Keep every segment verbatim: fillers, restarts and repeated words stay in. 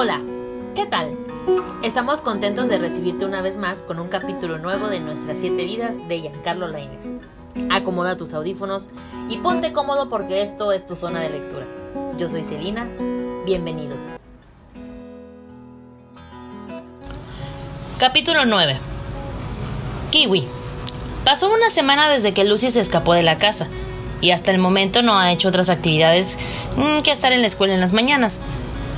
Hola, ¿qué tal? Estamos contentos de recibirte una vez más con un capítulo nuevo de Nuestras Siete Vidas de Jean Carlo Laines. Acomoda tus audífonos y ponte cómodo porque esto es tu zona de lectura. Yo soy Celina, bienvenido. Capítulo nueve. Kiwi. Pasó una semana desde que Lucy se escapó de la casa y hasta el momento no ha hecho otras actividades que estar en la escuela en las mañanas,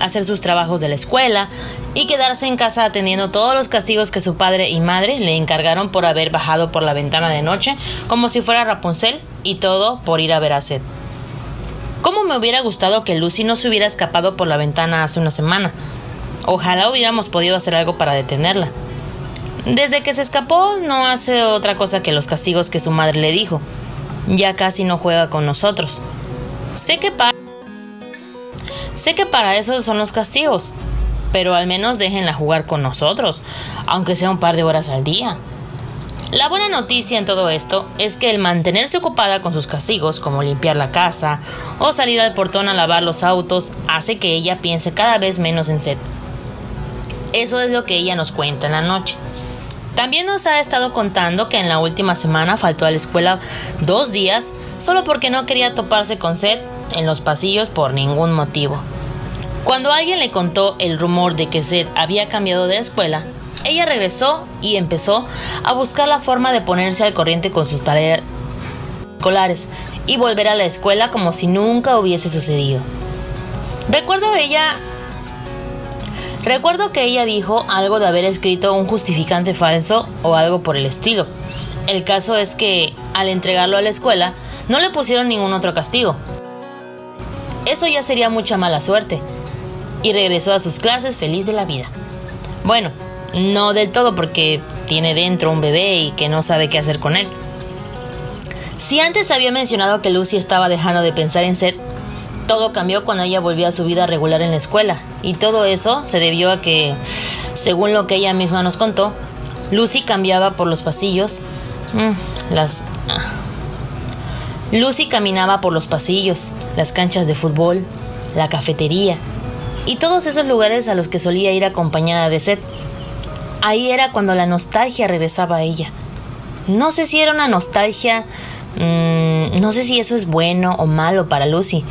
hacer sus trabajos de la escuela y quedarse en casa atendiendo todos los castigos que su padre y madre le encargaron por haber bajado por la ventana de noche como si fuera Rapunzel, y todo por ir a ver a Seth. ¿Cómo me hubiera gustado que Lucy no se hubiera escapado por la ventana hace una semana? Ojalá hubiéramos podido hacer algo para detenerla. Desde que se escapó no hace otra cosa que los castigos que su madre le dijo. Ya casi no juega con nosotros. Sé que para... Sé que para eso son los castigos, pero al menos déjenla jugar con nosotros, aunque sea un par de horas al día. La buena noticia en todo esto es que el mantenerse ocupada con sus castigos, como limpiar la casa o salir al portón a lavar los autos, hace que ella piense cada vez menos en Seth. Eso es lo que ella nos cuenta en la noche. También nos ha estado contando que en la última semana faltó a la escuela dos días solo porque no quería toparse con Seth en los pasillos por ningún motivo. Cuando alguien le contó el rumor de que Seth había cambiado de escuela, ella regresó y empezó a buscar la forma de ponerse al corriente con sus tareas escolares y volver a la escuela como si nunca hubiese sucedido. Recuerdo ella... Recuerdo que ella dijo algo de haber escrito un justificante falso o algo por el estilo. El caso es que, al entregarlo a la escuela, no le pusieron ningún otro castigo. Eso ya sería mucha mala suerte. Y regresó a sus clases feliz de la vida. Bueno, no del todo, porque tiene dentro un bebé y que no sabe qué hacer con él. Si antes había mencionado que Lucy estaba dejando de pensar en Seth, todo cambió cuando ella volvió a su vida regular en la escuela, y todo eso se debió a que, según lo que ella misma nos contó, Lucy cambiaba por los pasillos, las... Lucy caminaba por los pasillos, las canchas de fútbol, la cafetería y todos esos lugares a los que solía ir acompañada de Seth. Ahí era cuando la nostalgia regresaba a ella. No sé si era una nostalgia, mmm, no sé si eso es bueno o malo para Lucy.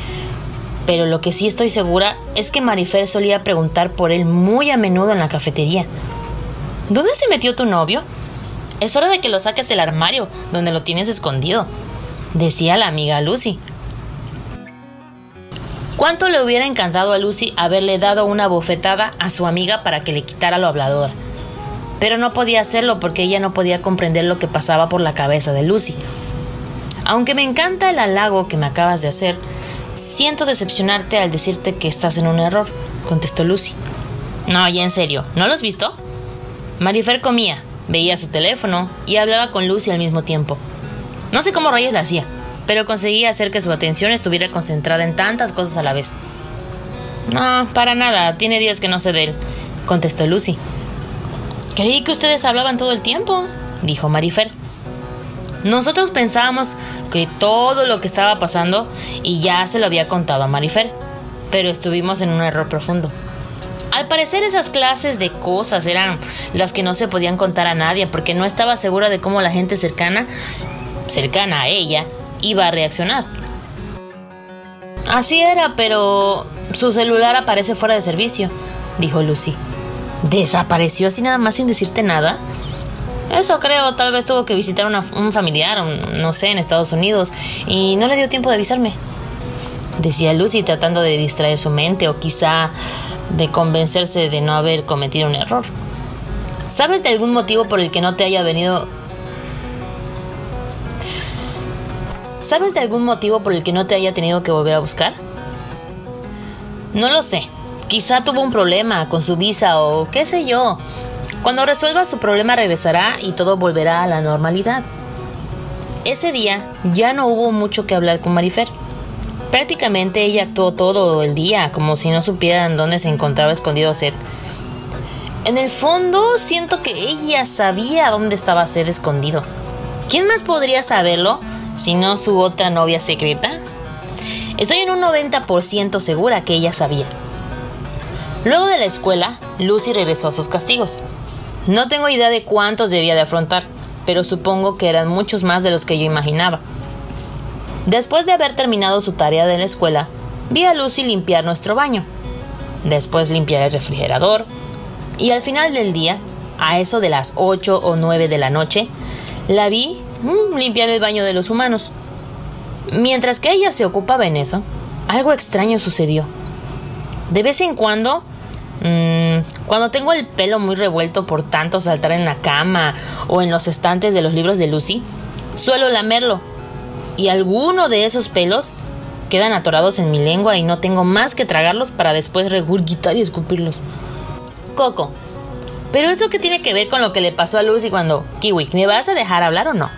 Pero lo que sí estoy segura es que Marifer solía preguntar por él muy a menudo en la cafetería. ¿Dónde se metió tu novio? Es hora de que lo saques del armario, donde lo tienes escondido, decía la amiga Lucy. ¿Cuánto le hubiera encantado a Lucy haberle dado una bofetada a su amiga para que le quitara lo hablador? Pero no podía hacerlo porque ella no podía comprender lo que pasaba por la cabeza de Lucy. Aunque me encanta el halago que me acabas de hacer, siento decepcionarte al decirte que estás en un error, contestó Lucy. No, ya en serio, ¿no lo has visto? Marifer comía, veía su teléfono y hablaba con Lucy al mismo tiempo. No sé cómo Reyes la hacía, pero conseguía hacer que su atención estuviera concentrada en tantas cosas a la vez. No, para nada, tiene días que no sé de él, contestó Lucy. Creí que ustedes hablaban todo el tiempo, dijo Marifer. Nosotros pensábamos que todo lo que estaba pasando y ya se lo había contado a Marifer, pero estuvimos en un error profundo. Al parecer esas clases de cosas eran las que no se podían contar a nadie porque no estaba segura de cómo la gente cercana, cercana a ella, iba a reaccionar. Así era, pero su celular aparece fuera de servicio, dijo Lucy. ¿Desapareció así nada más sin decirte nada? Eso creo, tal vez tuvo que visitar una, un familiar, un, no sé, en Estados Unidos, y no le dio tiempo de avisarme, decía Lucy tratando de distraer su mente o quizá de convencerse de no haber cometido un error. ¿Sabes de algún motivo por el que no te haya venido? ¿Sabes de algún motivo por el que no te haya tenido que volver a buscar? No lo sé, quizá tuvo un problema con su visa o qué sé yo. Cuando resuelva su problema regresará y todo volverá a la normalidad. Ese día ya no hubo mucho que hablar con Marifer. Prácticamente ella actuó todo el día, como si no supieran dónde se encontraba escondido Seth. En el fondo siento que ella sabía dónde estaba Seth escondido. ¿Quién más podría saberlo si no su otra novia secreta? Estoy en un noventa por ciento segura que ella sabía. Luego de la escuela, Lucy regresó a sus castigos. No tengo idea de cuántos debía de afrontar, pero supongo que eran muchos más de los que yo imaginaba. Después de haber terminado su tarea de la escuela, vi a Lucy limpiar nuestro baño, después limpiar el refrigerador, y al final del día, a eso de las ocho o nueve de la noche, la vi mmm, limpiar el baño de los humanos. Mientras que ella se ocupaba en eso, algo extraño sucedió. De vez en cuando, mmm, cuando tengo el pelo muy revuelto por tanto saltar en la cama o en los estantes de los libros de Lucy, suelo lamerlo, y alguno de esos pelos quedan atorados en mi lengua y no tengo más que tragarlos para después regurgitar y escupirlos. Coco, ¿pero eso qué tiene que ver con lo que le pasó a Lucy cuando... Kiwi, ¿me vas a dejar hablar o no?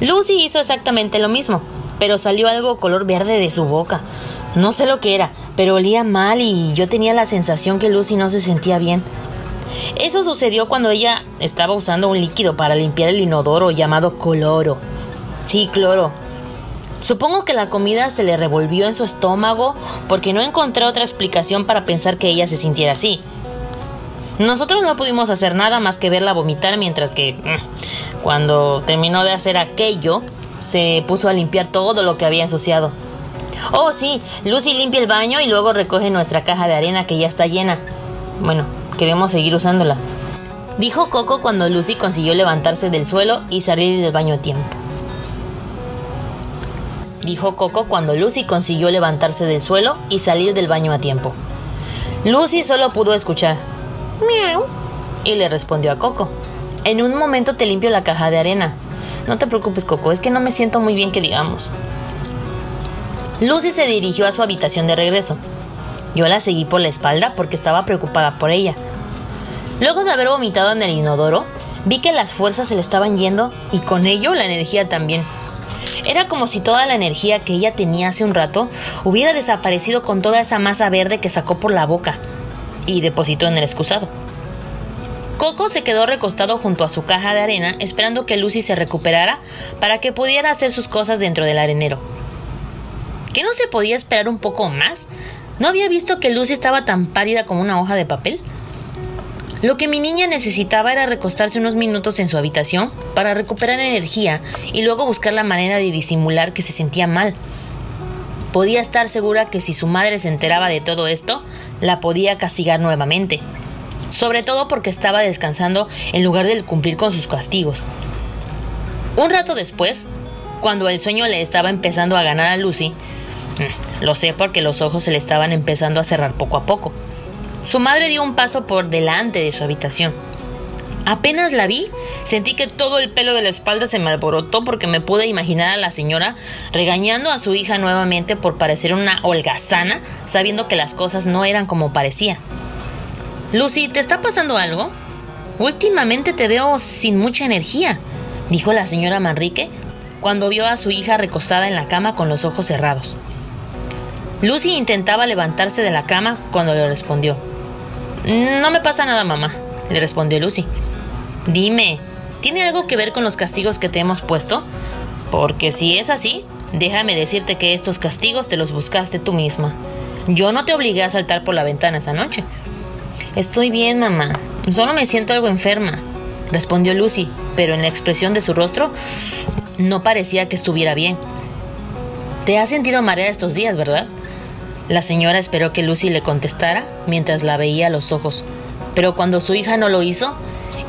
Lucy hizo exactamente lo mismo, pero salió algo color verde de su boca. No sé lo que era, pero olía mal y yo tenía la sensación que Lucy no se sentía bien. Eso sucedió cuando ella estaba usando un líquido para limpiar el inodoro llamado cloro. Sí, cloro. Supongo que la comida se le revolvió en su estómago porque no encontré otra explicación para pensar que ella se sintiera así. Nosotros no pudimos hacer nada más que verla vomitar, mientras que cuando terminó de hacer aquello, se puso a limpiar todo lo que había ensuciado. Oh, sí, Lucy limpia el baño y luego recoge nuestra caja de arena que ya está llena. Bueno, queremos seguir usándola, dijo Coco cuando Lucy consiguió levantarse del suelo y salir del baño a tiempo. Dijo Coco cuando Lucy consiguió levantarse del suelo y salir del baño a tiempo. Lucy solo pudo escuchar miau y le respondió a Coco: en un momento te limpio la caja de arena. No te preocupes, Coco, es que no me siento muy bien que digamos. Lucy se dirigió a su habitación de regreso. Yo la seguí por la espalda porque estaba preocupada por ella. Luego de haber vomitado en el inodoro, vi que las fuerzas se le estaban yendo y con ello la energía también. Era como si toda la energía que ella tenía hace un rato hubiera desaparecido con toda esa masa verde que sacó por la boca y depositó en el excusado. Coco se quedó recostado junto a su caja de arena esperando que Lucy se recuperara para que pudiera hacer sus cosas dentro del arenero. ¿Qué no se podía esperar un poco más? ¿No había visto que Lucy estaba tan pálida como una hoja de papel? Lo que mi niña necesitaba era recostarse unos minutos en su habitación para recuperar energía y luego buscar la manera de disimular que se sentía mal. Podía estar segura que si su madre se enteraba de todo esto, la podía castigar nuevamente, sobre todo porque estaba descansando en lugar de cumplir con sus castigos. Un rato después, cuando el sueño le estaba empezando a ganar a Lucy, lo sé porque los ojos se le estaban empezando a cerrar poco a poco, su madre dio un paso por delante de su habitación. Apenas la vi, sentí que todo el pelo de la espalda se me alborotó porque me pude imaginar a la señora regañando a su hija nuevamente por parecer una holgazana, sabiendo que las cosas no eran como parecía. Lucy, ¿te está pasando algo? Últimamente te veo sin mucha energía, dijo la señora Manrique cuando vio a su hija recostada en la cama con los ojos cerrados. Lucy intentaba levantarse de la cama cuando le respondió: no me pasa nada, mamá, le respondió Lucy. Dime, ¿tiene algo que ver con los castigos que te hemos puesto? Porque si es así, déjame decirte que estos castigos te los buscaste tú misma. Yo no te obligué a saltar por la ventana esa noche. Estoy bien, mamá, solo me siento algo enferma, respondió Lucy, pero en la expresión de su rostro no parecía que estuviera bien. Te has sentido mareada estos días, ¿verdad? La señora esperó que Lucy le contestara mientras la veía a los ojos, pero cuando su hija no lo hizo,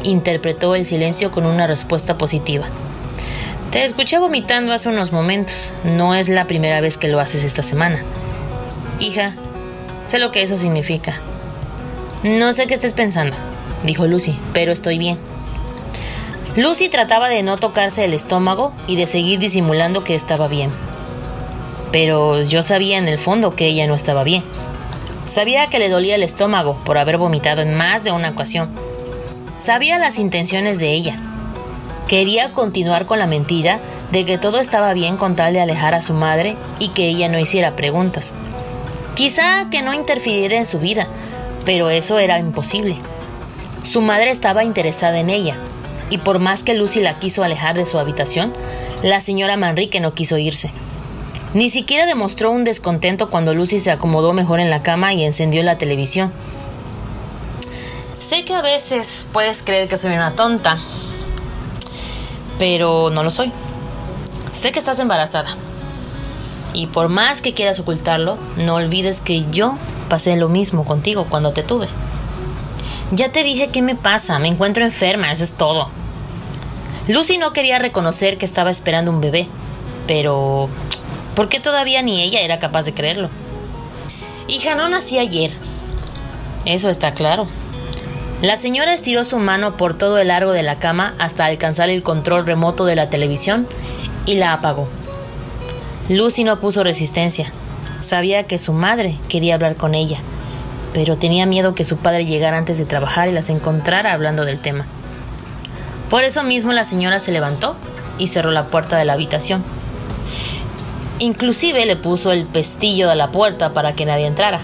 interpretó el silencio con una respuesta positiva. Te escuché vomitando hace unos momentos. No es la primera vez que lo haces esta semana. Hija, sé lo que eso significa. No sé qué estés pensando, dijo Lucy, pero estoy bien. Lucy trataba de no tocarse el estómago y de seguir disimulando que estaba bien. Pero yo sabía en el fondo que ella no estaba bien. Sabía que le dolía el estómago por haber vomitado en más de una ocasión. Sabía las intenciones de ella. Quería continuar con la mentira de que todo estaba bien con tal de alejar a su madre y que ella no hiciera preguntas. Quizá que no interfiriera en su vida, pero eso era imposible. Su madre estaba interesada en ella, y por más que Lucy la quiso alejar de su habitación, la señora Manrique no quiso irse. Ni siquiera demostró un descontento cuando Lucy se acomodó mejor en la cama y encendió la televisión. Sé que a veces puedes creer que soy una tonta, pero no lo soy. Sé que estás embarazada. Y por más que quieras ocultarlo, no olvides que yo pasé lo mismo contigo cuando te tuve. Ya te dije qué me pasa, me encuentro enferma, eso es todo. Lucy no quería reconocer que estaba esperando un bebé, pero ¿por qué todavía ni ella era capaz de creerlo? Hija, no nací ayer. Eso está claro. La señora estiró su mano por todo el largo de la cama hasta alcanzar el control remoto de la televisión y la apagó. Lucy no puso resistencia. Sabía que su madre quería hablar con ella, pero tenía miedo que su padre llegara antes de trabajar y las encontrara hablando del tema. Por eso mismo la señora se levantó y cerró la puerta de la habitación. Inclusive le puso el pestillo a la puerta para que nadie entrara.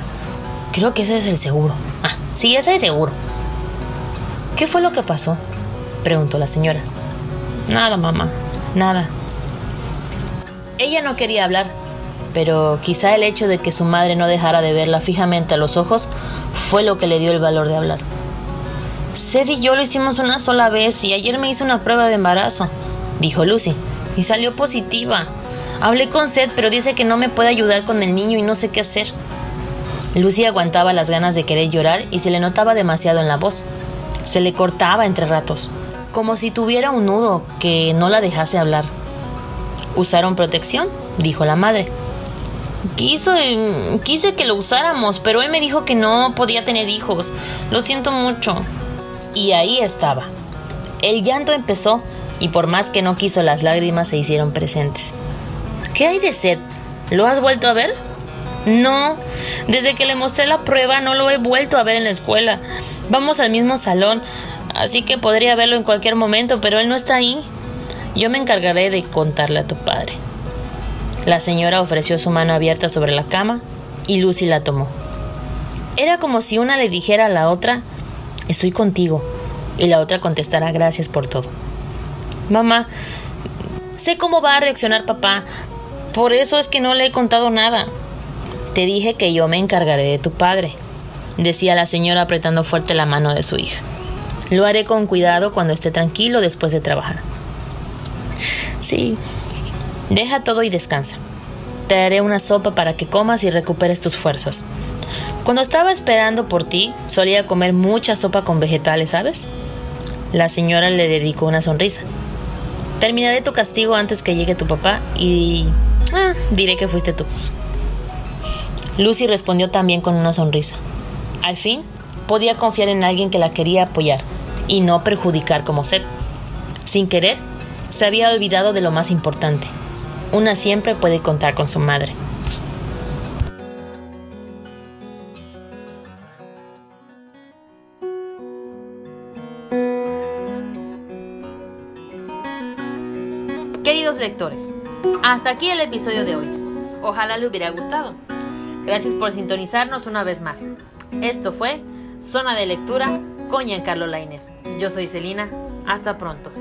Creo que ese es el seguro. Ah, sí, ese es el seguro. ¿Qué fue lo que pasó?, preguntó la señora. Nada, mamá, nada. Ella no quería hablar, pero quizá el hecho de que su madre no dejara de verla fijamente a los ojos fue lo que le dio el valor de hablar. Seth y yo lo hicimos una sola vez y ayer me hice una prueba de embarazo, dijo Lucy, y salió positiva. Hablé con Seth, pero dice que no me puede ayudar con el niño y no sé qué hacer. Lucy aguantaba las ganas de querer llorar y se le notaba demasiado en la voz. Se le cortaba entre ratos, como si tuviera un nudo que no la dejase hablar. ¿Usaron protección?, dijo la madre. Quiso, quise que lo usáramos, pero él me dijo que no podía tener hijos. Lo siento mucho. Y ahí estaba. El llanto empezó y por más que no quiso, las lágrimas se hicieron presentes. ¿Qué hay de Seth? ¿Lo has vuelto a ver? No, desde que le mostré la prueba no lo he vuelto a ver en la escuela. Vamos al mismo salón, así que podría verlo en cualquier momento, pero él no está ahí. Yo me encargaré de contarle a tu padre. La señora ofreció su mano abierta sobre la cama y Lucy la tomó. Era como si una le dijera a la otra, estoy contigo, y la otra contestara, gracias por todo. Mamá, sé cómo va a reaccionar papá, por eso es que no le he contado nada. Te dije que yo me encargaré de tu padre, decía la señora apretando fuerte la mano de su hija. Lo haré con cuidado cuando esté tranquilo después de trabajar. Sí, deja todo y descansa. Te haré una sopa para que comas y recuperes tus fuerzas. Cuando estaba esperando por ti, solía comer mucha sopa con vegetales, ¿sabes? La señora le dedicó una sonrisa. Terminaré tu castigo antes que llegue tu papá y ah, diré que fuiste tú. Lucy respondió también con una sonrisa. Al fin, podía confiar en alguien que la quería apoyar y no perjudicar como Seth. Sin querer, se había olvidado de lo más importante. Una siempre puede contar con su madre. Queridos lectores, hasta aquí el episodio de hoy. Ojalá les hubiera gustado. Gracias por sintonizarnos una vez más. Esto fue Zona de Lectura con Jean Carlo Laines. Yo soy Celina. Hasta pronto.